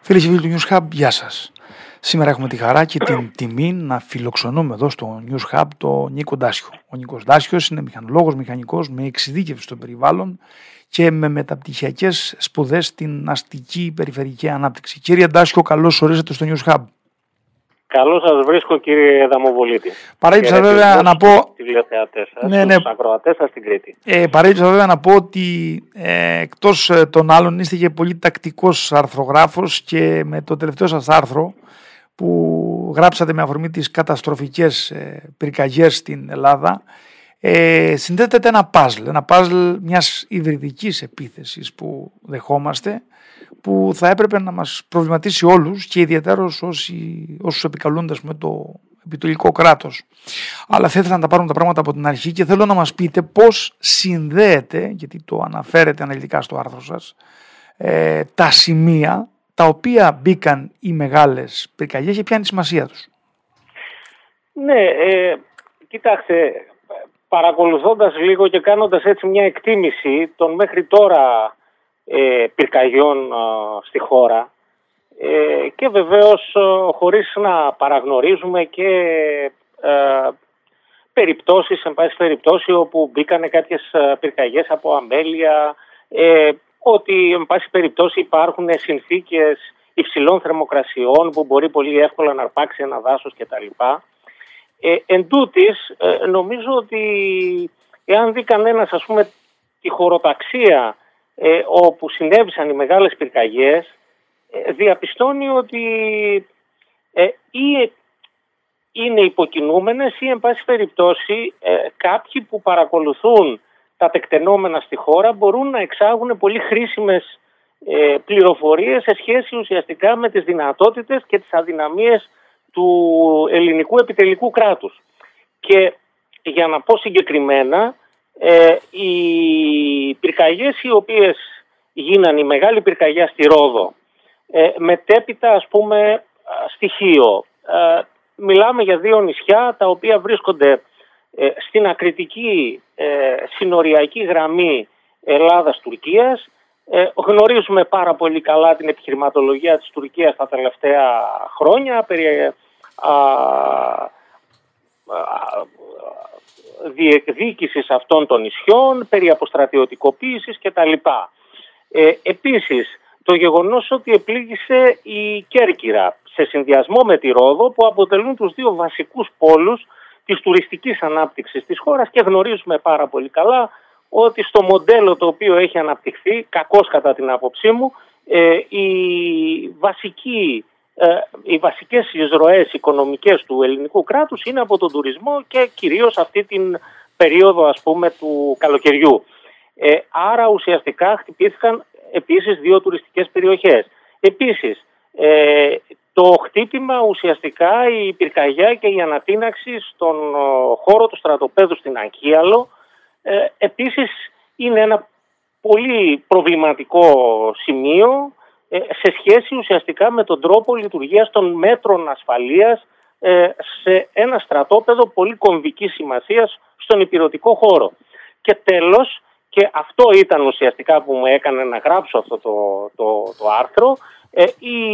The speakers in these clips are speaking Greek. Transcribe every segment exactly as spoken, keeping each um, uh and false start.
Φίλες και φίλοι του News Hub, γεια σας. Σήμερα έχουμε τη χαρά και την τιμή να φιλοξενούμε εδώ στο News Hub τον Νίκο Ντάσιο. Ο Νίκος Ντάσιος είναι μηχανολόγος, μηχανικός με εξειδίκευση στο περιβάλλον και με μεταπτυχιακές σπουδές στην αστική περιφερειακή ανάπτυξη. Κύριε Ντάσιο, καλώς ορίσατε στο News Hub. Καλώς σας βρίσκω, κύριε Δαμαβολίτη. Παρέκυψα βέβαια να πω. Ναι, ναι. Ακροατές σας στην Κρήτη. Ε, Παρέκυψα βέβαια να πω ότι ε, εκτός των άλλων είστε και πολύ τακτικός αρθρογράφος και με το τελευταίο σας άρθρο που γράψατε με αφορμή τις καταστροφικές ε, πυρκαγιές στην Ελλάδα ε, συνδέεται ένα παζλ, ένα παζλ μιας υβριδικής επίθεσης που δεχόμαστε, που θα έπρεπε να μας προβληματίσει όλους και ιδιαίτερως όσοι, όσους επικαλούνται με το επιτολικό κράτος. Αλλά θα ήθελα να τα πάρουμε τα πράγματα από την αρχή και θέλω να μας πείτε πώς συνδέεται, γιατί το αναφέρετε αναλυτικά στο άρθρο σας, ε, τα σημεία τα οποία μπήκαν οι μεγάλες πυρκαγιές και ποια είναι η σημασία τους. Ναι, ε, κοιτάξτε, παρακολουθώντας λίγο και κάνοντας έτσι μια εκτίμηση των μέχρι τώρα Ε, πυρκαγιών ε, στη χώρα ε, και βεβαίως ε, χωρίς να παραγνωρίζουμε και ε, ε, περιπτώσεις, εν πάση περιπτώσει, όπου μπήκανε κάποιες ε, πυρκαγιές από αμέλεια, ε, ότι εν πάση περιπτώσει υπάρχουν συνθήκες υψηλών θερμοκρασιών που μπορεί πολύ εύκολα να αρπάξει ένα δάσος κτλ. Ε, εν τούτης, ε, νομίζω ότι εάν δει κανένας, ας πούμε, τη χωροταξία Ε, όπου συνέβησαν οι μεγάλες πυρκαγιές, ε, διαπιστώνει ότι ε, ή είναι υποκινούμενες ή εν πάση περιπτώσει ε, κάποιοι που παρακολουθούν τα τεκτενόμενα στη χώρα μπορούν να εξάγουν πολύ χρήσιμες ε, πληροφορίες σε σχέση ουσιαστικά με τις δυνατότητες και τις αδυναμίες του ελληνικού επιτελικού κράτους. Και για να πω συγκεκριμένα, Ε, οι πυρκαγιές οι οποίες γίνανε, η μεγάλη πυρκαγιά στη Ρόδο, ε, μετέπειτα, ας πούμε, στοιχείο, ε, μιλάμε για δύο νησιά τα οποία βρίσκονται ε, στην ακριτική ε, συνοριακή γραμμή Ελλάδας-Τουρκίας. ε, γνωρίζουμε πάρα πολύ καλά την επιχειρηματολογία της Τουρκίας τα τελευταία χρόνια περί α, α, διεκδίκησης αυτών των νησιών, περί αποστρατιωτικοποίησης κτλ. Ε, επίσης, το γεγονός ότι επλήγησε η Κέρκυρα σε συνδυασμό με τη Ρόδο, που αποτελούν τους δύο βασικούς πόλους της τουριστικής ανάπτυξης της χώρας και γνωρίζουμε πάρα πολύ καλά ότι στο μοντέλο το οποίο έχει αναπτυχθεί, κακώς κατά την άποψή μου, ε, οι, βασικοί, ε, οι βασικές εισρωές οικονομικές του ελληνικού κράτους είναι από τον τουρισμό και κυρίως αυτή την περίοδο, ας πούμε, του καλοκαιριού. Ε, άρα ουσιαστικά χτυπήθηκαν επίσης δύο τουριστικές περιοχές. Επίσης, ε, το χτύπημα, ουσιαστικά η πυρκαγιά και η ανατείναξη στον χώρο του στρατοπέδου στην Αγχίαλο, ε, επίσης είναι ένα πολύ προβληματικό σημείο ε, σε σχέση ουσιαστικά με τον τρόπο λειτουργίας των μέτρων ασφαλείας ε, σε ένα στρατόπεδο πολύ κομβικής σημασίας στον ηπειρωτικό χώρο. Και τέλος, και αυτό ήταν ουσιαστικά που μου έκανε να γράψω αυτό το, το, το άρθρο, ε, η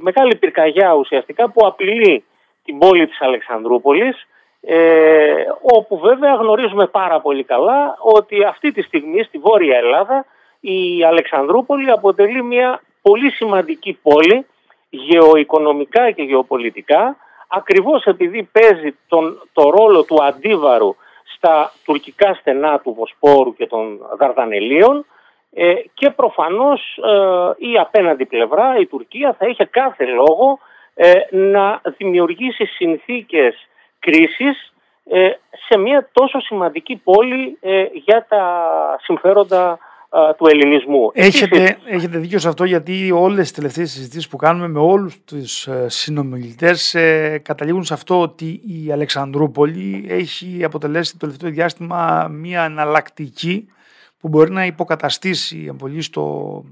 μεγάλη πυρκαγιά ουσιαστικά που απειλεί την πόλη της Αλεξανδρούπολης, ε, όπου βέβαια γνωρίζουμε πάρα πολύ καλά ότι αυτή τη στιγμή στη Βόρεια Ελλάδα η Αλεξανδρούπολη αποτελεί μια πολύ σημαντική πόλη γεωοικονομικά και γεωπολιτικά, ακριβώς επειδή παίζει τον, το ρόλο του αντίβαρου στα τουρκικά στενά του Βοσπόρου και των Δαρδανελίων, ε, και προφανώς ε, η απέναντι πλευρά, η Τουρκία, θα είχε κάθε λόγο ε, να δημιουργήσει συνθήκες κρίσης ε, σε μια τόσο σημαντική πόλη ε, για τα συμφέροντα ε, του ελληνισμού. Έχετε, έχετε δίκιο σε αυτό, γιατί όλες τις τελευταίες συζητήσεις που κάνουμε με όλους τους συνομιλητές ε, καταλήγουν σε αυτό, ότι η Αλεξανδρούπολη έχει αποτελέσει το τελευταίο διάστημα μια εναλλακτική που μπορεί να υποκαταστήσει πολύ στο,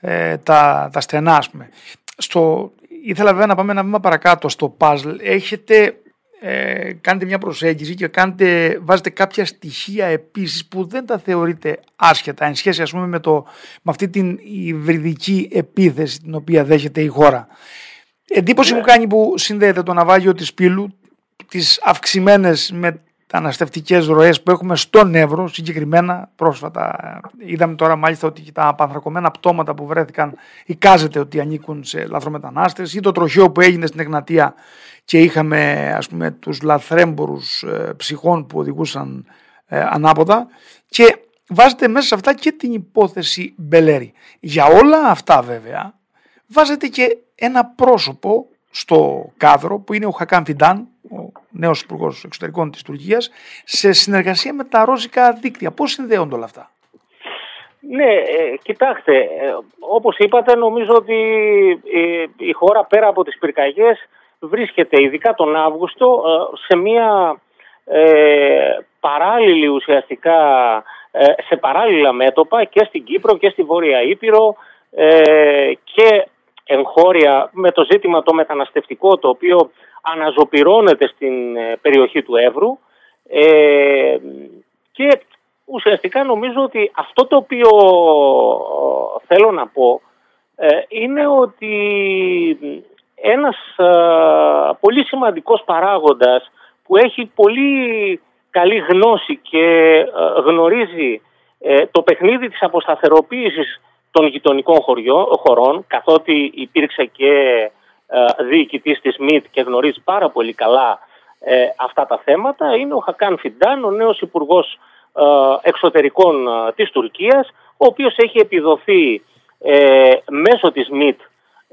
ε, τα, τα στενά, ας πούμε. Στο, ήθελα βέβαια να πάμε ένα βήμα παρακάτω στο puzzle. Έχετε ε, κάνετε μια προσέγγιση και κάντε, βάζετε κάποια στοιχεία επίσης που δεν τα θεωρείτε άσχετα εν σχέση, ας πούμε, με, το, με αυτή την υβριδική επίθεση την οποία δέχεται η χώρα. Εντύπωση μου κάνει που συνδέεται το ναυάγιο της Πύλου, τις αυξημένες μεταναστευτικές ροές που έχουμε στον Εύρο συγκεκριμένα πρόσφατα. Είδαμε τώρα μάλιστα ότι τα απανθρακωμένα πτώματα που βρέθηκαν εικάζεται ότι ανήκουν σε λαθρομετανάστες, ή το τροχαίο που έγινε στην Εγνατία και είχαμε, ας πούμε, τους λαθρέμπορους ε, ψυχών που οδηγούσαν ε, ανάποδα, και βάζετε μέσα σε αυτά και την υπόθεση Μπελέρη. Για όλα αυτά βέβαια βάζετε και ένα πρόσωπο στο κάδρο που είναι ο Χακάν Φιντάν, ο νέος υπουργός εξωτερικών της Τουρκίας, σε συνεργασία με τα ρώσικα δίκτυα. Πώς συνδέονται όλα αυτά? Ναι, ε, κοιτάξτε, ε, όπως είπατε, νομίζω ότι ε, η χώρα πέρα από τις πυρκαγιές βρίσκεται, ειδικά τον Αύγουστο, ε, σε μια ε, παράλληλη ουσιαστικά, ε, σε παράλληλα μέτωπα και στην Κύπρο και στη Βόρεια Ήπειρο ε, και εγχώρια με το ζήτημα το μεταναστευτικό, το οποίο αναζωπυρώνεται στην περιοχή του Εύρου, ε, και ουσιαστικά νομίζω ότι αυτό το οποίο θέλω να πω ε, είναι ότι ένας ε, πολύ σημαντικός παράγοντας που έχει πολύ καλή γνώση και ε, γνωρίζει ε, το παιχνίδι της αποσταθεροποίησης των γειτονικών χωριών, χωρών, καθότι υπήρξε και ε, διοικητής της ΜΙΤ και γνωρίζει πάρα πολύ καλά ε, αυτά τα θέματα, είναι ο Χακάν Φιντάν, ο νέος υπουργός ε, εξωτερικών ε, της Τουρκίας, ο οποίος έχει επιδοθεί ε, μέσω της ΜΙΤ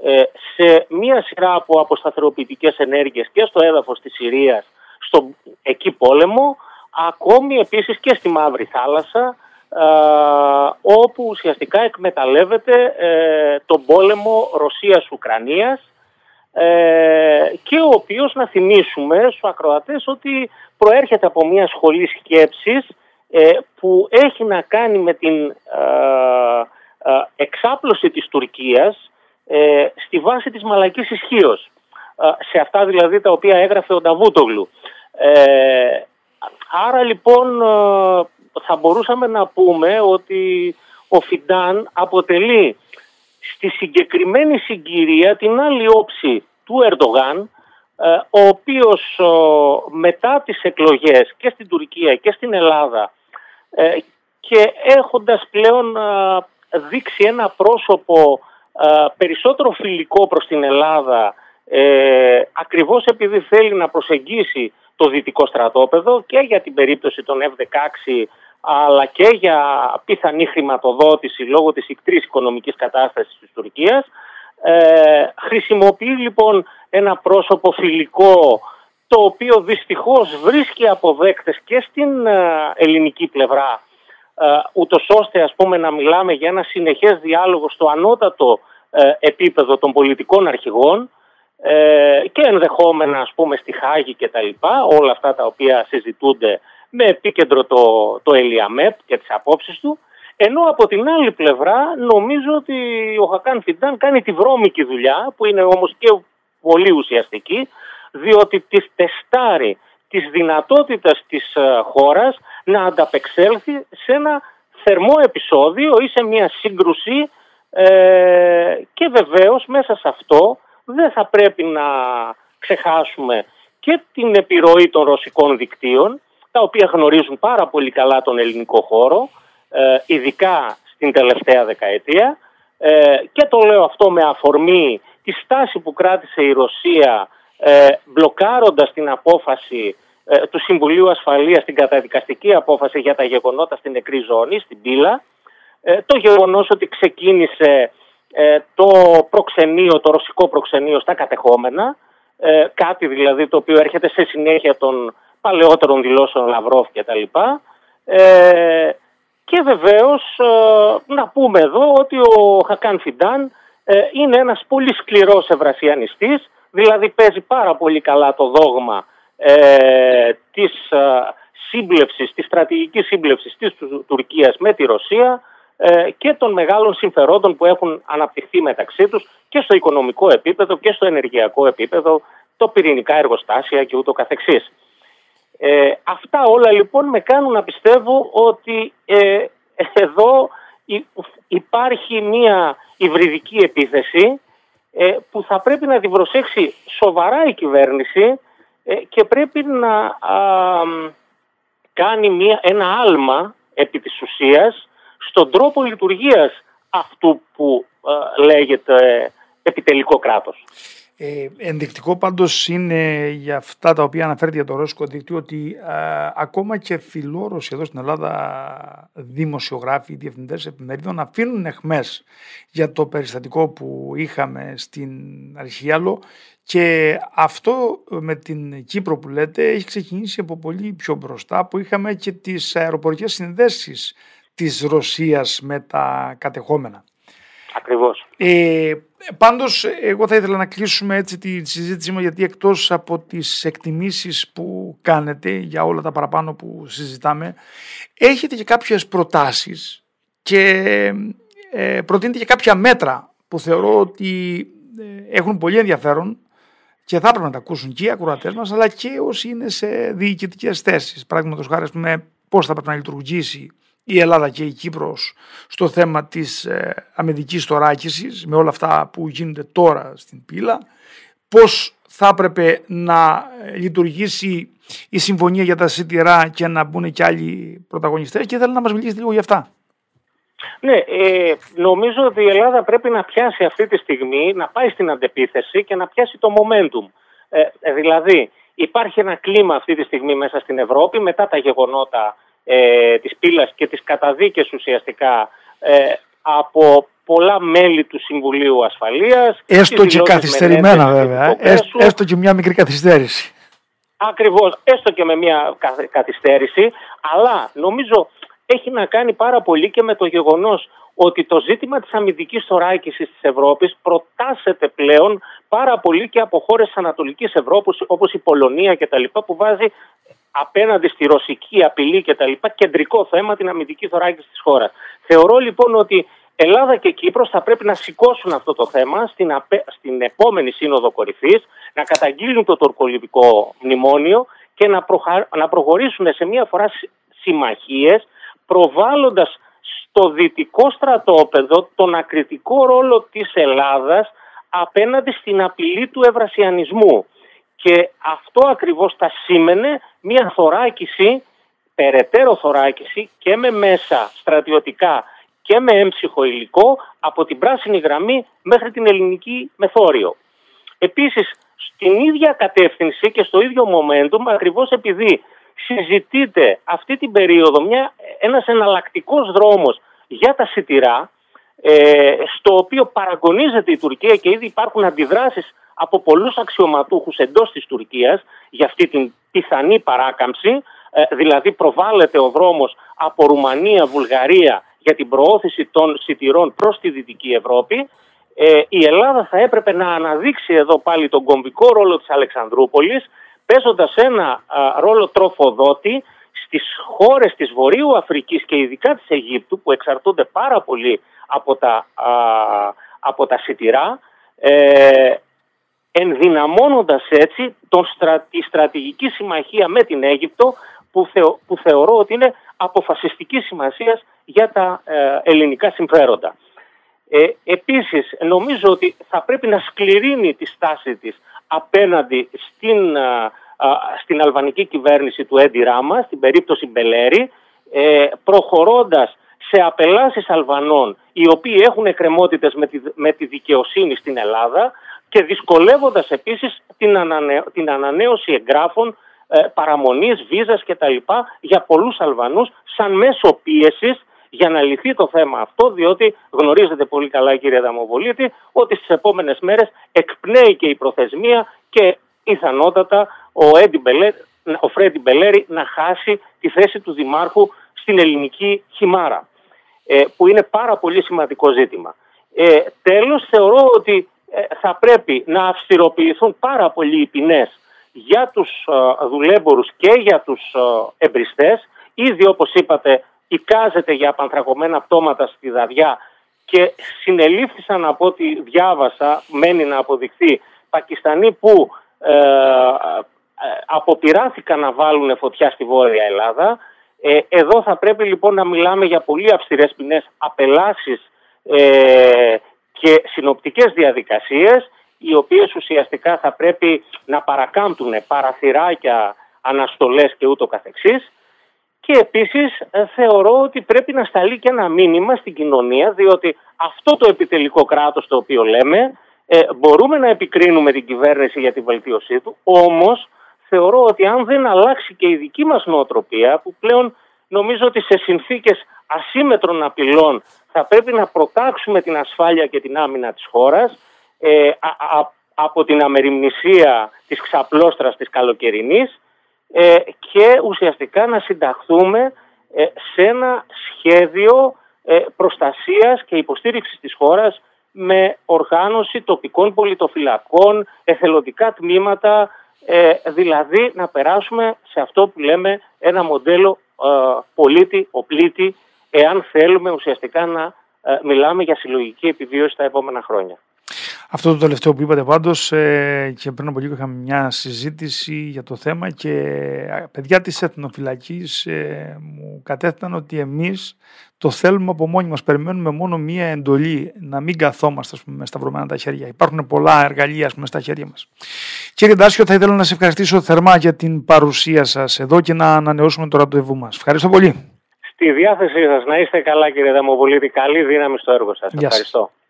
ε, σε μία σειρά από αποσταθεροποιητικές ενέργειες και στο έδαφος της Συρίας, στο εκεί πόλεμο, ακόμη επίσης και στη Μαύρη Θάλασσα, όπου ουσιαστικά εκμεταλλεύεται ε, τον πόλεμο Ρωσίας-Ουκρανίας, ε, και ο οποίος, να θυμίσουμε στους ακροατές, ότι προέρχεται από μια σχολή σκέψης ε, που έχει να κάνει με την ε, ε, εξάπλωση της Τουρκίας ε, στη βάση της μαλακής ισχύος, ε, σε αυτά δηλαδή τα οποία έγραφε ο Νταβούτογλου. Ε, άρα λοιπόν ε, θα μπορούσαμε να πούμε ότι ο Φιντάν αποτελεί στη συγκεκριμένη συγκυρία την άλλη όψη του Ερντογάν, ο οποίος μετά τις εκλογές και στην Τουρκία και στην Ελλάδα, και έχοντας πλέον δείξει ένα πρόσωπο περισσότερο φιλικό προς την Ελλάδα, ακριβώς επειδή θέλει να προσεγγίσει το δυτικό στρατόπεδο και για την περίπτωση των εφ δεκαέξι, αλλά και για πιθανή χρηματοδότηση λόγω της ικτρής οικονομικής κατάστασης της Τουρκίας, ε, χρησιμοποιεί λοιπόν ένα πρόσωπο φιλικό, το οποίο δυστυχώς βρίσκει αποδέκτες και στην ε, ελληνική πλευρά, ε, ούτως ώστε, ας πούμε, να μιλάμε για ένα συνεχές διάλογο στο ανώτατο ε, επίπεδο των πολιτικών αρχηγών, ε, και ενδεχόμενα, ας πούμε, στη Χάγη και τα λοιπά, όλα αυτά τα οποία συζητούνται με επίκεντρο το, το ΕΛΙΑΜΕΠ και τις απόψεις του, ενώ από την άλλη πλευρά νομίζω ότι ο Χακάν Φιντάν κάνει τη βρώμικη δουλειά, που είναι όμως και πολύ ουσιαστική, διότι της τεστάρει τις δυνατότητες της χώρας να ανταπεξέλθει σε ένα θερμό επεισόδιο ή σε μια σύγκρουση, ε, και βεβαίως μέσα σε αυτό δεν θα πρέπει να ξεχάσουμε και την επιρροή των ρωσικών δικτύων, τα οποία γνωρίζουν πάρα πολύ καλά τον ελληνικό χώρο, ε, ειδικά στην τελευταία δεκαετία, ε, και το λέω αυτό με αφορμή τη στάση που κράτησε η Ρωσία, ε, μπλοκάροντας την απόφαση ε, του Συμβουλίου Ασφαλείας, την καταδικαστική απόφαση για τα γεγονότα στην νεκρή ζώνη, στην Πύλα, ε, το γεγονός ότι ξεκίνησε ε, το προξενείο, το ρωσικό προξενείο στα κατεχόμενα, ε, κάτι δηλαδή το οποίο έρχεται σε συνέχεια των παλαιότερων δηλώσεων Λαυρόφ και τα λοιπά, ε, και βεβαίως ε, να πούμε εδώ ότι ο Χακάν Φιντάν ε, είναι ένας πολύ σκληρός ευρασιανιστής, δηλαδή παίζει πάρα πολύ καλά το δόγμα ε, της ε, σύμπλευσης, της στρατηγικής σύμπλευσης της Τουρκίας με τη Ρωσία, ε, και των μεγάλων συμφερόντων που έχουν αναπτυχθεί μεταξύ τους και στο οικονομικό επίπεδο και στο ενεργειακό επίπεδο το πυρηνικά εργοστάσια και ούτω καθεξής. Ε, αυτά όλα λοιπόν με κάνουν να πιστεύω ότι ε, εδώ υπάρχει μια υβριδική επίθεση ε, που θα πρέπει να την προσέξει σοβαρά η κυβέρνηση ε, και πρέπει να α, κάνει μια, ένα άλμα επί της ουσίας στον τρόπο λειτουργίας αυτού που α, λέγεται επιτελικό κράτος. Ε, ενδεικτικό πάντως είναι για αυτά τα οποία αναφέρεται για το ρώσικο δίκτυο ότι α, ακόμα και φιλόρωσοι εδώ στην Ελλάδα δημοσιογράφοι, διευθυντές εφημερίδων αφήνουν αιχμές για το περιστατικό που είχαμε στην Αγχίαλο και αυτό με την Κύπρο που λέτε έχει ξεκινήσει από πολύ πιο μπροστά που είχαμε και τις αεροπορικές συνδέσεις της Ρωσίας με τα κατεχόμενα. Ακριβώς. Ε, πάντως εγώ θα ήθελα να κλείσουμε έτσι τη συζήτησή μας γιατί εκτός από τις εκτιμήσεις που κάνετε για όλα τα παραπάνω που συζητάμε έχετε και κάποιες προτάσεις και ε, προτείνετε και κάποια μέτρα που θεωρώ ότι έχουν πολύ ενδιαφέρον και θα πρέπει να τα ακούσουν και οι ακροατές μας αλλά και όσοι είναι σε διοικητικές θέσεις. Παραδείγματος χάρη πώς θα πρέπει να λειτουργήσει η Ελλάδα και η Κύπρος στο θέμα της ε, αμυντικής θωράκισης με όλα αυτά που γίνονται τώρα στην Πύλα, πώς θα έπρεπε να λειτουργήσει η συμφωνία για τα σιτηρά και να μπουν και άλλοι πρωταγωνιστές και ήθελα να μας μιλήσετε λίγο για αυτά. Ναι, ε, νομίζω ότι η Ελλάδα πρέπει να πιάσει αυτή τη στιγμή, να πάει στην αντεπίθεση και να πιάσει το momentum. Ε, δηλαδή υπάρχει ένα κλίμα αυτή τη στιγμή μέσα στην Ευρώπη μετά τα γεγονότα Ε, της Πύλας και τις καταδίκες ουσιαστικά ε, από πολλά μέλη του Συμβουλίου Ασφαλείας. Έστω και καθυστερημένα βέβαια, έστω, έστω και μια μικρή καθυστέρηση. Ακριβώς, έστω και με μια καθυστέρηση, αλλά νομίζω έχει να κάνει πάρα πολύ και με το γεγονός ότι το ζήτημα της αμυντικής θωράκισης της Ευρώπης προτάσσεται πλέον πάρα πολύ και από χώρες της Ανατολικής Ευρώπης όπως η Πολωνία κτλ. Που βάζει απέναντι στη ρωσική απειλή και τα λοιπά, κεντρικό θέμα την αμυντική θωράκιση της χώρας. Θεωρώ λοιπόν ότι Ελλάδα και Κύπρος θα πρέπει να σηκώσουν αυτό το θέμα στην, απε... στην επόμενη σύνοδο κορυφής, να καταγγείλουν το τουρκολιβικό μνημόνιο και να, προχα... να προχωρήσουν σε μία φορά συμμαχίες, προβάλλοντας στο δυτικό στρατόπεδο τον ακριτικό ρόλο της Ελλάδας απέναντι στην απειλή του ευρασιανισμού. Και αυτό ακριβώς θα σήμαινε μια θωράκιση, περαιτέρω θωράκιση και με μέσα στρατιωτικά και με έμψυχο υλικό από την πράσινη γραμμή μέχρι την ελληνική μεθόριο. Επίσης, στην ίδια κατεύθυνση και στο ίδιο momentum, ακριβώς επειδή συζητείται αυτή την περίοδο μια, ένας εναλλακτικός δρόμος για τα σιτηρά, ε, στο οποίο παραγωνίζεται η Τουρκία και ήδη υπάρχουν αντιδράσεις από πολλούς αξιωματούχους εντός της Τουρκίας για αυτή την πιθανή παράκαμψη, δηλαδή προβάλλεται ο δρόμος από Ρουμανία, Βουλγαρία για την προώθηση των σιτηρών προς τη Δυτική Ευρώπη. Η Ελλάδα θα έπρεπε να αναδείξει εδώ πάλι τον κομβικό ρόλο της Αλεξανδρούπολης, παίζοντας ένα ρόλο τροφοδότη στις χώρες της Βορείου Αφρικής και ειδικά της Αιγύπτου που εξαρτώνται πάρα πολύ από τα, από τα σιτηρά, ενδυναμώνοντας έτσι τον στρα... τη στρατηγική συμμαχία με την Αίγυπτο που, θεω... που θεωρώ ότι είναι αποφασιστικής σημασίας για τα ε, ελληνικά συμφέροντα. Ε, επίσης, νομίζω ότι θα πρέπει να σκληρύνει τη στάση της απέναντι στην, α, α, στην αλβανική κυβέρνηση του Έντι Ράμα, στην περίπτωση Μπελέρη, ε, προχωρώντας σε απελάσεις Αλβανών οι οποίοι έχουν εκκρεμότητες με τη, με τη δικαιοσύνη στην Ελλάδα, και δυσκολεύοντας επίσης την, ανανε... την ανανέωση εγγράφων, ε, παραμονής, βίζας κτλ. Για πολλούς Αλβανούς σαν μέσο πίεσης για να λυθεί το θέμα αυτό, διότι γνωρίζετε πολύ καλά κύριε Δαμοβολίτη ότι στις επόμενες μέρες εκπνέει και η προθεσμία και πιθανότατα ο, Έντι Μπελέρη, ο Φρέντι Μπελέρη να χάσει τη θέση του Δημάρχου στην ελληνική χιμάρα, ε, που είναι πάρα πολύ σημαντικό ζήτημα. Ε, τέλος, θεωρώ ότι θα πρέπει να αυστηροποιηθούν πάρα πολύ οι ποινές για τους δουλέμπορους και για τους εμπριστές. Ήδη όπως είπατε εικάζεται για απανθρακωμένα πτώματα στη Δαδιά και συνελήφθησαν από ό,τι διάβασα, μένει να αποδειχθεί, Πακιστανοί που ε, αποπειράθηκαν να βάλουν φωτιά στη Βόρεια Ελλάδα. Ε, εδώ θα πρέπει λοιπόν να μιλάμε για πολύ αυστηρές ποινές, απελάσεις ε, και συνοπτικές διαδικασίες, οι οποίες ουσιαστικά θα πρέπει να παρακάμπτουν παραθυράκια, αναστολές και ούτω καθεξής. Και επίσης θεωρώ ότι πρέπει να σταλεί και ένα μήνυμα στην κοινωνία, διότι αυτό το επιτελικό κράτος το οποίο λέμε, ε, μπορούμε να επικρίνουμε την κυβέρνηση για τη βελτίωσή του, όμως θεωρώ ότι αν δεν αλλάξει και η δική μας νοοτροπία, που πλέον νομίζω ότι σε συνθήκες ασύμετρων απειλών θα πρέπει να προτάξουμε την ασφάλεια και την άμυνα της χώρας, ε, α, α, από την αμεριμνησία της ξαπλώστρας της καλοκαιρινής, ε, και ουσιαστικά να συνταχθούμε ε, σε ένα σχέδιο ε, προστασίας και υποστήριξης της χώρας με οργάνωση τοπικών πολιτοφυλακών, εθελοντικά τμήματα, ε, δηλαδή να περάσουμε σε αυτό που λέμε ένα μοντέλο ε, πολίτη-οπλίτη, εάν θέλουμε ουσιαστικά να ε, μιλάμε για συλλογική επιβίωση τα επόμενα χρόνια. Αυτό το τελευταίο που είπατε πάντως, ε, και πριν από λίγο είχαμε μια συζήτηση για το θέμα και παιδιά της εθνοφυλακής ε, μου κατέθεταν ότι εμείς το θέλουμε από μόνοι μας, περιμένουμε μόνο μία εντολή, να μην καθόμαστε, ας πούμε, με σταυρωμένα τα χέρια. Υπάρχουν πολλά εργαλεία, ας πούμε, στα χέρια μας. Κύριε Ντάσιο, θα ήθελα να σας ευχαριστήσω θερμά για την παρουσία σας εδώ και να ανανεώσουμε το ραντεβού μας. Ευχαριστώ πολύ. Στη διάθεσή σας, να είστε καλά κύριε Δαμαβολίτη, καλή δύναμη στο έργο σας. Ευχαριστώ.